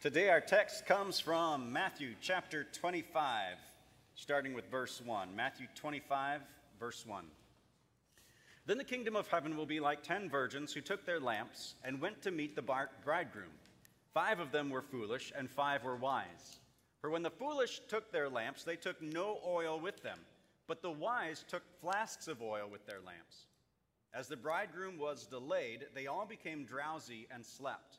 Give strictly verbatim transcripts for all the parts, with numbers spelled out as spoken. Today our text comes from Matthew chapter twenty-five, starting with verse one. Matthew twenty-five, verse one. Then the kingdom of heaven will be like ten virgins who took their lamps and went to meet the bridegroom. Five of them were foolish, and five were wise. For when the foolish took their lamps, they took no oil with them, but the wise took flasks of oil with their lamps. As the bridegroom was delayed, they all became drowsy and slept.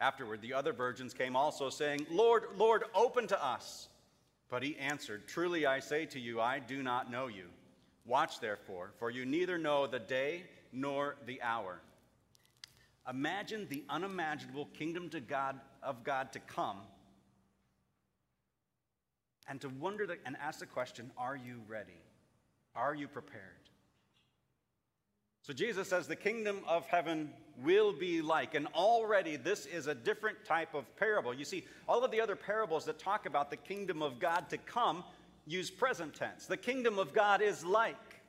Afterward, the other virgins came also, saying, "Lord, Lord, open to us." But he answered, "Truly I say to you, I do not know you. Watch therefore, for you neither know the day nor the hour." Imagine the unimaginable kingdom to God, of God to come, and to wonder the, and ask the question, are you ready? Are you prepared? So Jesus says the kingdom of heaven will be like, and already this is a different type of parable. You see, all of the other parables that talk about the kingdom of God to come use present tense. The kingdom of God is like,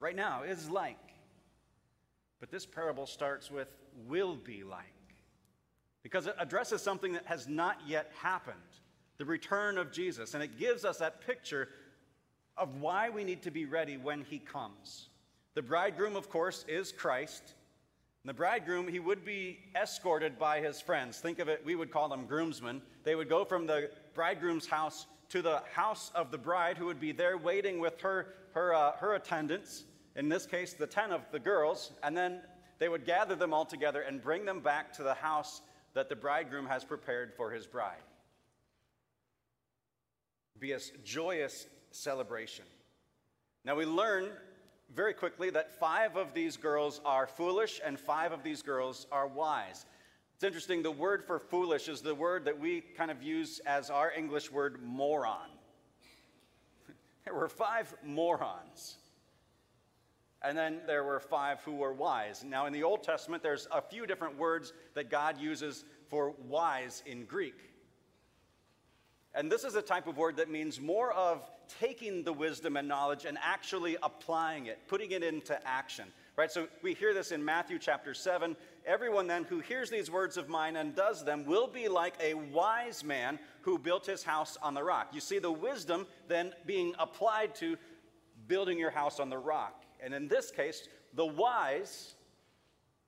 right now, is like. But this parable starts with will be like, because it addresses something that has not yet happened, the return of Jesus. And it gives us that picture of why we need to be ready when he comes. The bridegroom, of course, is Christ. And the bridegroom, he would be escorted by his friends. Think of it, we would call them groomsmen. They would go from the bridegroom's house to the house of the bride, who would be there waiting with her, her, uh, her attendants. In this case, the ten of the girls, and then they would gather them all together and bring them back to the house that the bridegroom has prepared for his bride. Be a joyous celebration. Now we learn very quickly that five of these girls are foolish and five of these girls are wise. It's interesting, the word for foolish is the word that we kind of use as our English word moron. There were five morons. And then there were five who were wise. Now, in the Old Testament, there's a few different words that God uses for wise in Greek. And this is a type of word that means more of taking the wisdom and knowledge and actually applying it, putting it into action, right? So we hear this in Matthew chapter seven. "Everyone then who hears these words of mine and does them will be like a wise man who built his house on the rock." You see the wisdom then being applied to building your house on the rock. And in this case, the wise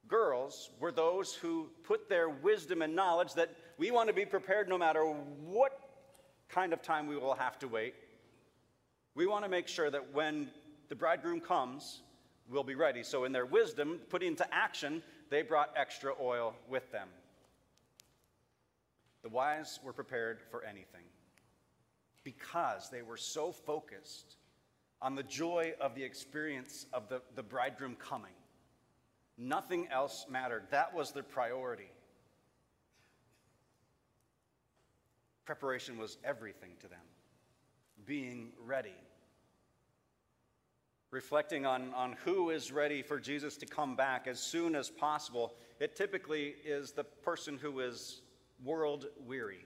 girls were those who put their wisdom and knowledge that we want to be prepared no matter what kind of time we will have to wait. We want to make sure that when the bridegroom comes, we'll be ready. So in their wisdom, put into action, they brought extra oil with them. The wise were prepared for anything because they were so focused on the joy of the experience of the, the bridegroom coming. Nothing else mattered. That was the priority. Preparation was everything to them. Being ready. Reflecting on, on who is ready for Jesus to come back as soon as possible, it typically is the person who is world weary,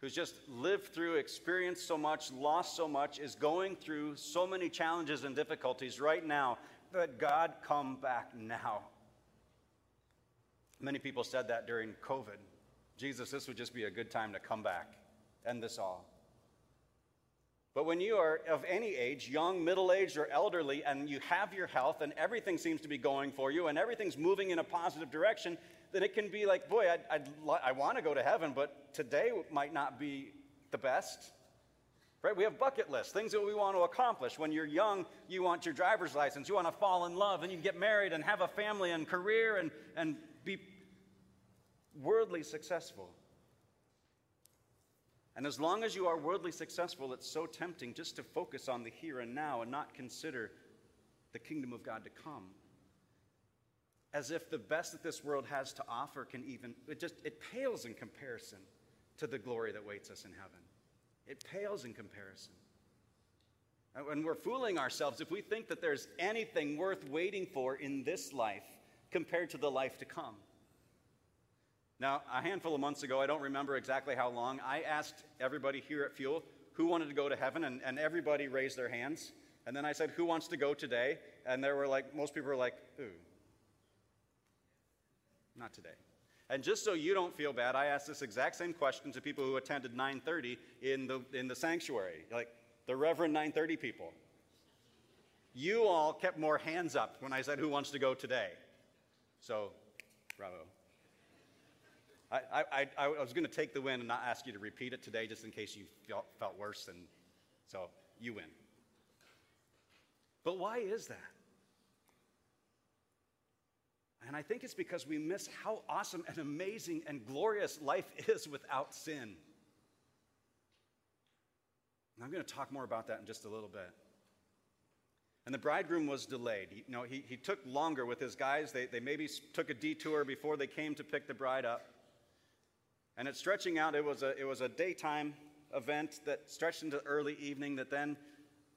who's just lived through, experienced so much, lost so much, is going through so many challenges and difficulties right now, that God come back now. Many people said that during COVID. "Jesus, this would just be a good time to come back, end this all." But when you are of any age, young, middle-aged, or elderly, and you have your health and everything seems to be going for you and everything's moving in a positive direction, then it can be like, boy, I'd, I'd li- I want to go to heaven, but today might not be the best, right? We have bucket lists, things that we want to accomplish. When you're young, you want your driver's license, you want to fall in love, and you get married and have a family and career and, and be worldly successful. And as long as you are worldly successful, it's so tempting just to focus on the here and now and not consider the kingdom of God to come. As if the best that this world has to offer can even, it just, it pales in comparison to the glory that waits us in heaven. It pales in comparison. And we're fooling ourselves if we think that there's anything worth waiting for in this life compared to the life to come. Now, a handful of months ago, I don't remember exactly how long, I asked everybody here at Fuel who wanted to go to heaven, and, and everybody raised their hands. And then I said, who wants to go today? And there were like, most people were like, ooh, not today. And just so you don't feel bad, I asked this exact same question to people who attended nine thirty in the, in the sanctuary, like the Reverend nine thirty people. You all kept more hands up when I said, who wants to go today? So, bravo. I, I, I was going to take the win and not ask you to repeat it today just in case you felt, felt worse, and so you win. But why is that? And I think it's because we miss how awesome and amazing and glorious life is without sin. And I'm going to talk more about that in just a little bit. And the bridegroom was delayed. He, you know, he, he took longer with his guys. They, they maybe took a detour before they came to pick the bride up. And it's stretching out. It was a, it was a daytime event that stretched into early evening that then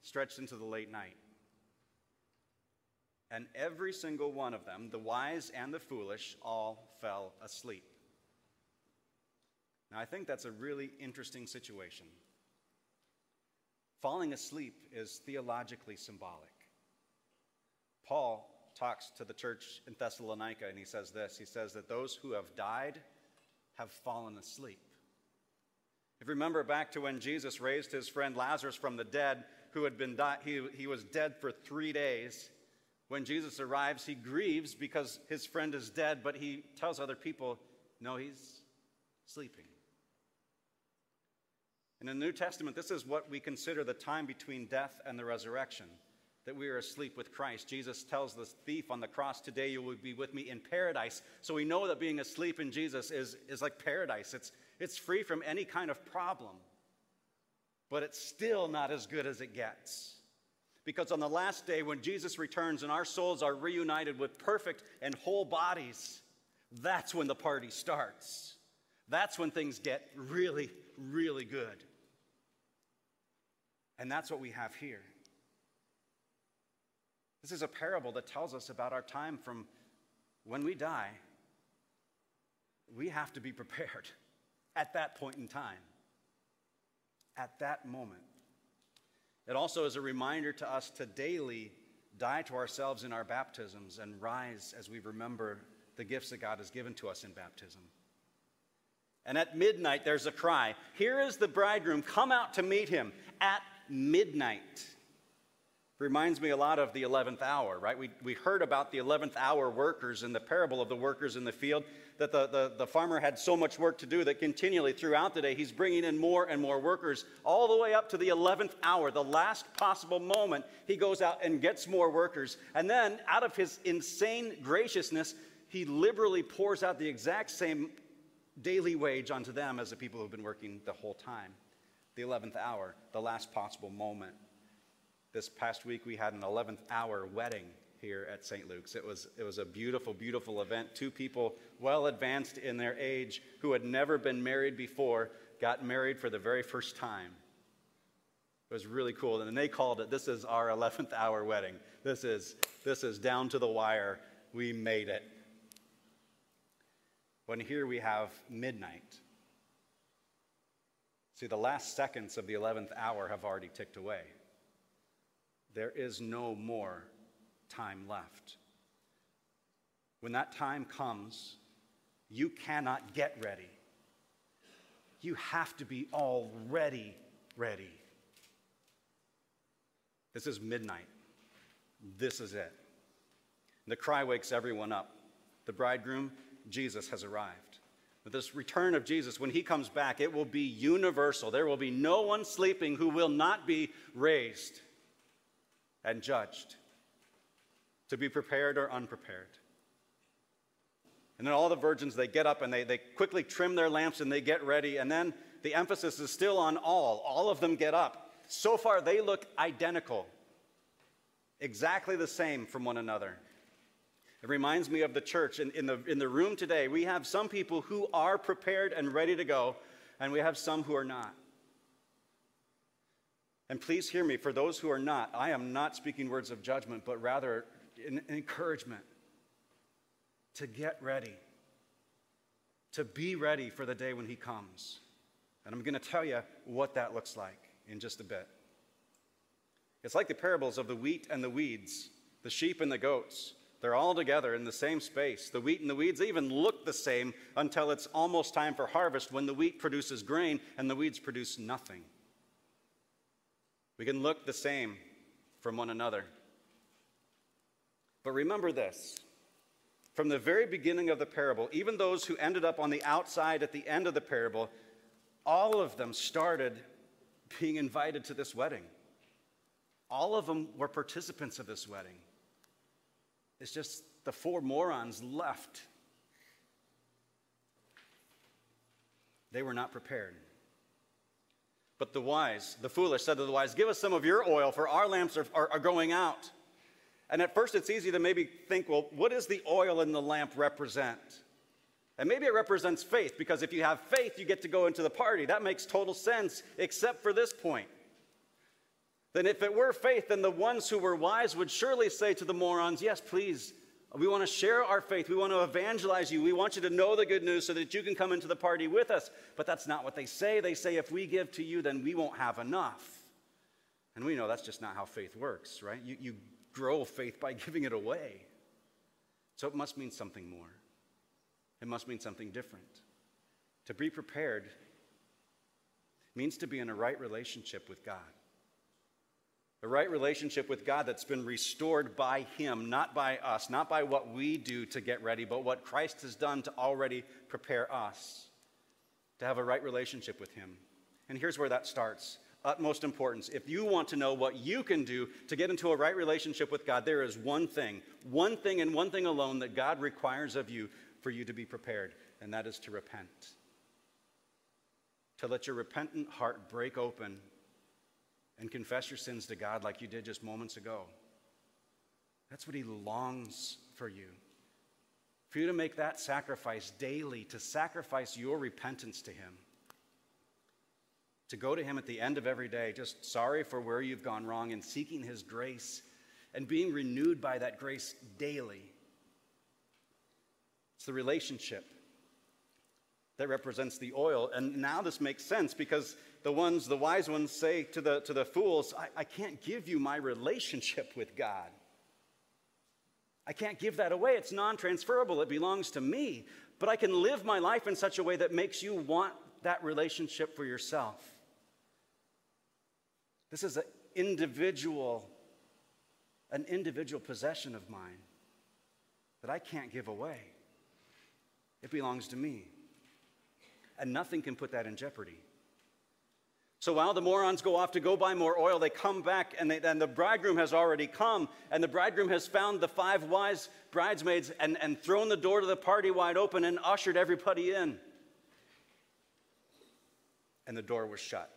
stretched into the late night. And every single one of them, the wise and the foolish, all fell asleep. Now, I think that's a really interesting situation. Falling asleep is theologically symbolic. Paul talks to the church in Thessalonica, and he says this. He says that those who have died have fallen asleep. If you remember back to when Jesus raised his friend Lazarus from the dead, who had been di- he, he was dead for three days. When Jesus arrives, he grieves because his friend is dead, but he tells other people, no, he's sleeping. In the New Testament, this is what we consider the time between death and the resurrection, that we are asleep with Christ. Jesus tells the thief on the cross, today you will be with me in paradise. So we know that being asleep in Jesus is, is like paradise. It's, it's free from any kind of problem, but it's still not as good as it gets. Because on the last day, when Jesus returns and our souls are reunited with perfect and whole bodies, that's when the party starts. That's when things get really, really good. And that's what we have here. This is a parable that tells us about our time from when we die. We have to be prepared at that point in time, at that moment. It also is a reminder to us to daily die to ourselves in our baptisms and rise as we remember the gifts that God has given to us in baptism. And at midnight, there's a cry. Here is the bridegroom. Come out to meet him at midnight. Reminds me a lot of the eleventh hour, right? We, we heard about the eleventh hour workers in the parable of the workers in the field, that the, the, the farmer had so much work to do that continually throughout the day he's bringing in more and more workers all the way up to the eleventh hour, the last possible moment. He goes out and gets more workers. And then out of his insane graciousness, he liberally pours out the exact same daily wage onto them as the people who've been working the whole time. The eleventh hour, the last possible moment. This past week, we had an eleventh hour wedding here at Saint Luke's. It was, it was a beautiful, beautiful event. Two people well advanced in their age who had never been married before got married for the very first time. It was really cool. And they called it, this is our eleventh hour wedding. This is, this is down to the wire. We made it. When here we have midnight. See, the last seconds of the eleventh hour have already ticked away. There is no more time left. When that time comes, you cannot get ready. You have to be already ready. This is midnight. This is it. The cry wakes everyone up. The bridegroom, Jesus, has arrived. With this return of Jesus, when he comes back, it will be universal. There will be no one sleeping who will not be raised and judged, to be prepared or unprepared. And then all the virgins, they get up and they, they quickly trim their lamps and they get ready. And then the emphasis is still on all. All of them get up. So far, they look identical, exactly the same from one another. It reminds me of the church. In, in, the, in the room today, we have some people who are prepared and ready to go, and we have some who are not. And please hear me, for those who are not, I am not speaking words of judgment, but rather an encouragement to get ready, to be ready for the day when he comes. And I'm going to tell you what that looks like in just a bit. It's like the parables of the wheat and the weeds, the sheep and the goats. They're all together in the same space. The wheat and the weeds even look the same until it's almost time for harvest, when the wheat produces grain and the weeds produce nothing. We can look the same from one another. But remember this. From the very beginning of the parable, even those who ended up on the outside at the end of the parable, all of them started being invited to this wedding. All of them were participants of this wedding. It's just the four morons left. They were not prepared. But the wise, the foolish, said to the wise, "Give us some of your oil, for our lamps are, are, are going out." And at first it's easy to maybe think, well, what does the oil in the lamp represent? And maybe it represents faith, because if you have faith, you get to go into the party. That makes total sense, except for this point. Then if it were faith, then the ones who were wise would surely say to the morons, "Yes, please, we want to share our faith. We want to evangelize you. We want you to know the good news so that you can come into the party with us." But that's not what they say. They say, "If we give to you, then we won't have enough." And we know that's just not how faith works, right? You, you grow faith by giving it away. So it must mean something more. It must mean something different. To be prepared means to be in a right relationship with God. A right relationship with God that's been restored by him, not by us, not by what we do to get ready, but what Christ has done to already prepare us to have a right relationship with him. And here's where that starts. Utmost importance. If you want to know what you can do to get into a right relationship with God, there is one thing, one thing and one thing alone that God requires of you for you to be prepared, and that is to repent. To let your repentant heart break open and confess your sins to God like you did just moments ago. That's what he longs for you. For you to make that sacrifice daily, to sacrifice your repentance to him. To go to him at the end of every day, just sorry for where you've gone wrong and seeking his grace and being renewed by that grace daily. It's the relationship that represents the oil. And now this makes sense, because the ones, the wise ones say to the, to the fools, I, I can't give you my relationship with God. I can't give that away. It's non-transferable. It belongs to me. But I can live my life in such a way that makes you want that relationship for yourself. This is an individual, an individual possession of mine that I can't give away. It belongs to me. And nothing can put that in jeopardy. So while the morons go off to go buy more oil, they come back, and, they, and the bridegroom has already come, and the bridegroom has found the five wise bridesmaids and, and thrown the door to the party wide open and ushered everybody in. And the door was shut.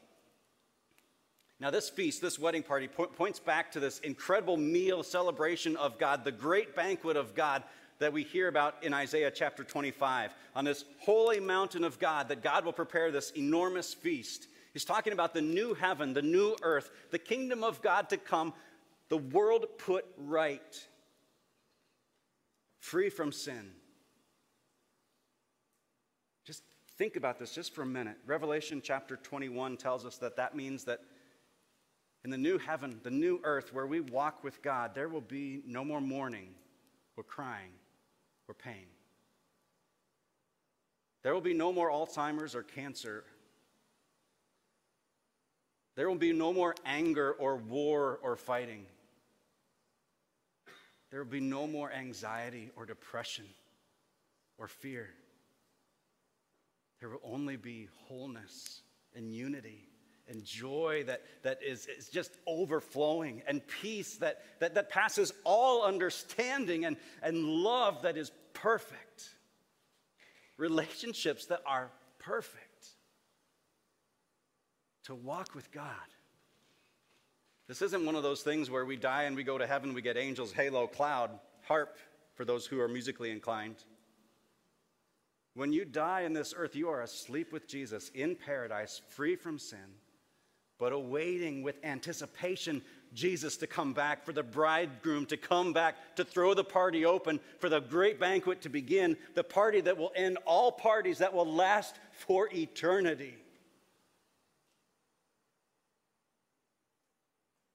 Now this feast, this wedding party, po- points back to this incredible meal celebration of God, the great banquet of God, that we hear about in Isaiah chapter twenty-five, on this holy mountain of God, that God will prepare this enormous feast. He's talking about the new heaven, the new earth, the kingdom of God to come, the world put right, free from sin. Just think about this just for a minute. Revelation chapter twenty-one tells us that that means that in the new heaven, the new earth, where we walk with God, there will be no more mourning or crying or pain. There will be no more Alzheimer's or cancer. There will be no more anger or war or fighting. There will be no more anxiety or depression or fear. There will only be wholeness and unity and joy that, that is, is just overflowing, and peace that, that, that passes all understanding, and, and love that is perfect. Relationships that are perfect. To walk with God. This isn't one of those things where we die and we go to heaven, we get angels, halo, cloud, harp, for those who are musically inclined. When you die in this earth, you are asleep with Jesus in paradise, free from sin, but awaiting with anticipation Jesus to come back, for the bridegroom to come back, to throw the party open, for the great banquet to begin, the party that will end all parties, that will last for eternity.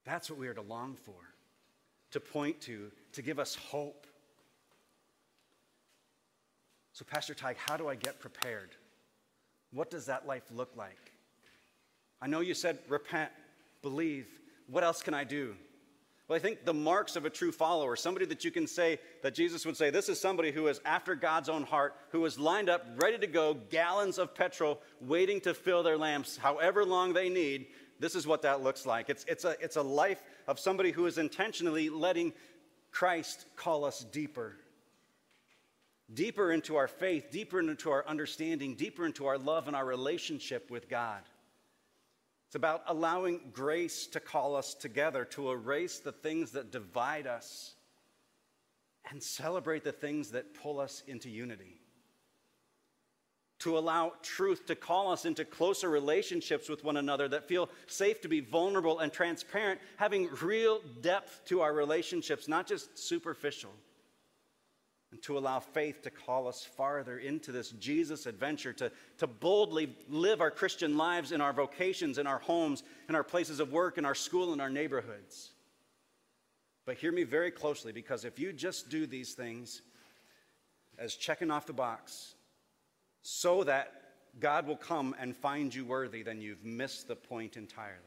That's what we are to long for, to point to, to give us hope. So Pastor Tighe, how do I get prepared? What does that life look like? I know you said repent, believe. What else can I do? Well, I think the marks of a true follower, somebody that you can say, that Jesus would say, this is somebody who is after God's own heart, who is lined up, ready to go, gallons of petrol, waiting to fill their lamps, however long they need. This is what that looks like. It's, it's, a, it's a life of somebody who is intentionally letting Christ call us deeper. Deeper into our faith, deeper into our understanding, deeper into our love and our relationship with God. It's about allowing grace to call us together, to erase the things that divide us and celebrate the things that pull us into unity. To allow truth to call us into closer relationships with one another that feel safe to be vulnerable and transparent, having real depth to our relationships, not just superficial. And to allow faith to call us farther into this Jesus adventure, to, to boldly live our Christian lives in our vocations, in our homes, in our places of work, in our school, in our neighborhoods. But hear me very closely, because if you just do these things as checking off the box so that God will come and find you worthy, then you've missed the point entirely.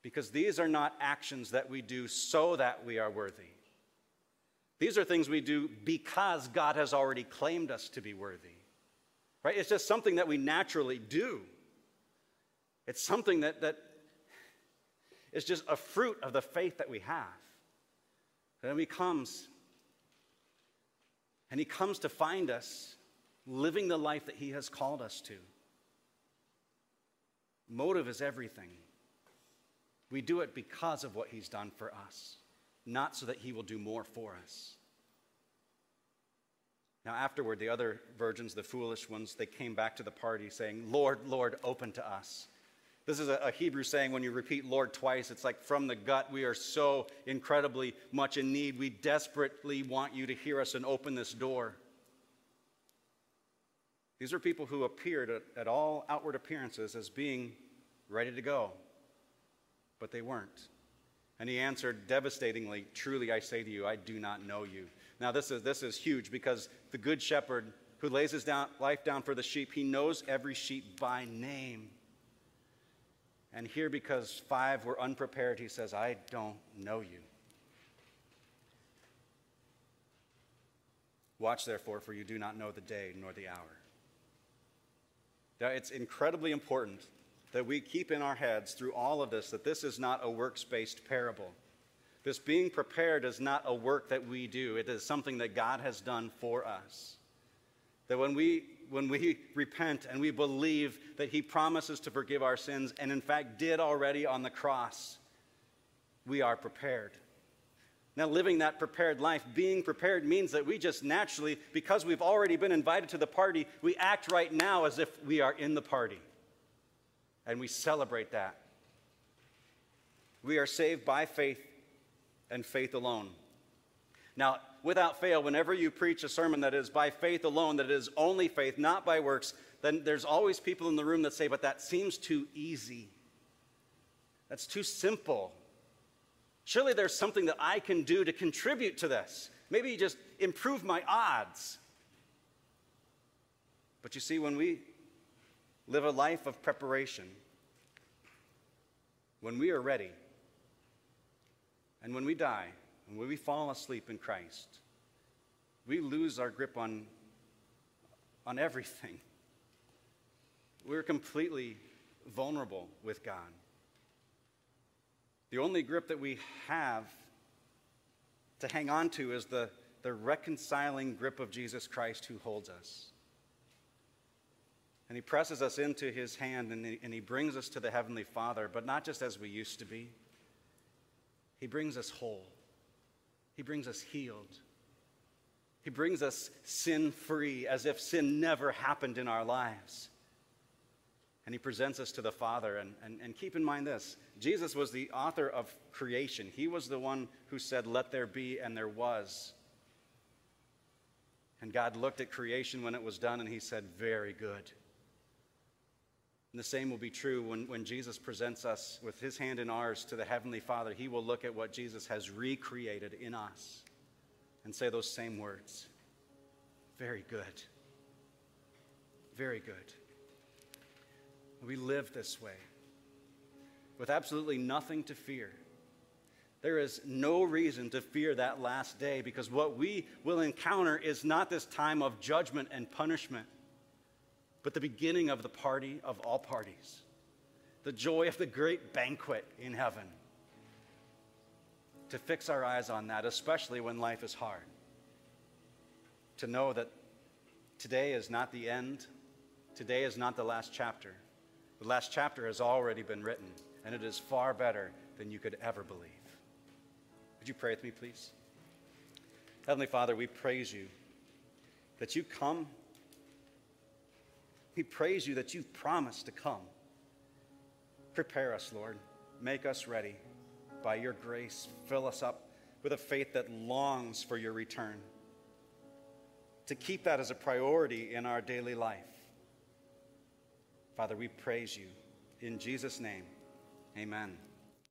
Because these are not actions that we do so that we are worthy. These are things we do because God has already claimed us to be worthy, right? It's just something that we naturally do. It's something that, that is just a fruit of the faith that we have. And then he comes, and he comes to find us living the life that he has called us to. Motive is everything. We do it because of what he's done for us, not so that he will do more for us. Now afterward, the other virgins, the foolish ones, they came back to the party saying, Lord, Lord, open to us. This is a Hebrew saying, when you repeat Lord twice, it's like from the gut, we are so incredibly much in need. We desperately want you to hear us and open this door. These are people who appeared at, at all outward appearances as being ready to go, but they weren't. And he answered devastatingly, truly I say to you, I do not know you. Now this is, this is huge, because the good shepherd who lays his down, life down for the sheep, he knows every sheep by name. And here, because five were unprepared, he says, I don't know you. Watch therefore, for you do not know the day nor the hour. Now it's incredibly important that we keep in our heads through all of this, that this is not a works-based parable. This being prepared is not a work that we do. It is something that God has done for us. That when we, when we repent and we believe that he promises to forgive our sins, and in fact did already on the cross, we are prepared. Now, living that prepared life, being prepared, means that we just naturally, because we've already been invited to the party, we act right now as if we are in the party. And we celebrate that. We are saved by faith and faith alone. Now, without fail, whenever you preach a sermon that is by faith alone, that it is only faith, not by works, then there's always people in the room that say, but that seems too easy. That's too simple. Surely there's something that I can do to contribute to this. Maybe you just improve my odds. But you see, when we live a life of preparation, when we are ready, and when we die, and when we fall asleep in Christ, we lose our grip on, on everything. We're completely vulnerable with God. The only grip that we have to hang on to is the, the reconciling grip of Jesus Christ, who holds us. And he presses us into his hand, and he, and he brings us to the Heavenly Father, but not just as we used to be. He brings us whole. He brings us healed. He brings us sin-free, as if sin never happened in our lives. And he presents us to the Father. And, and, and keep in mind this, Jesus was the author of creation. He was the one who said, "Let there be," and there was. And God looked at creation when it was done, and he said, "Very good." And the same will be true when, when Jesus presents us with his hand in ours to the Heavenly Father. He will look at what Jesus has recreated in us and say those same words. Very good. Very good. We live this way with absolutely nothing to fear. There is no reason to fear that last day, because what we will encounter is not this time of judgment and punishment, but the beginning of the party of all parties, the joy of the great banquet in heaven. To fix our eyes on that, especially when life is hard. To know that today is not the end. Today is not the last chapter. The last chapter has already been written, and it is far better than you could ever believe. Would you pray with me, please? Heavenly Father, we praise you that you come. We praise you that you've promised to come. Prepare us, Lord. Make us ready. By your grace, fill us up with a faith that longs for your return. To keep that as a priority in our daily life. Father, we praise you. In Jesus' name, amen.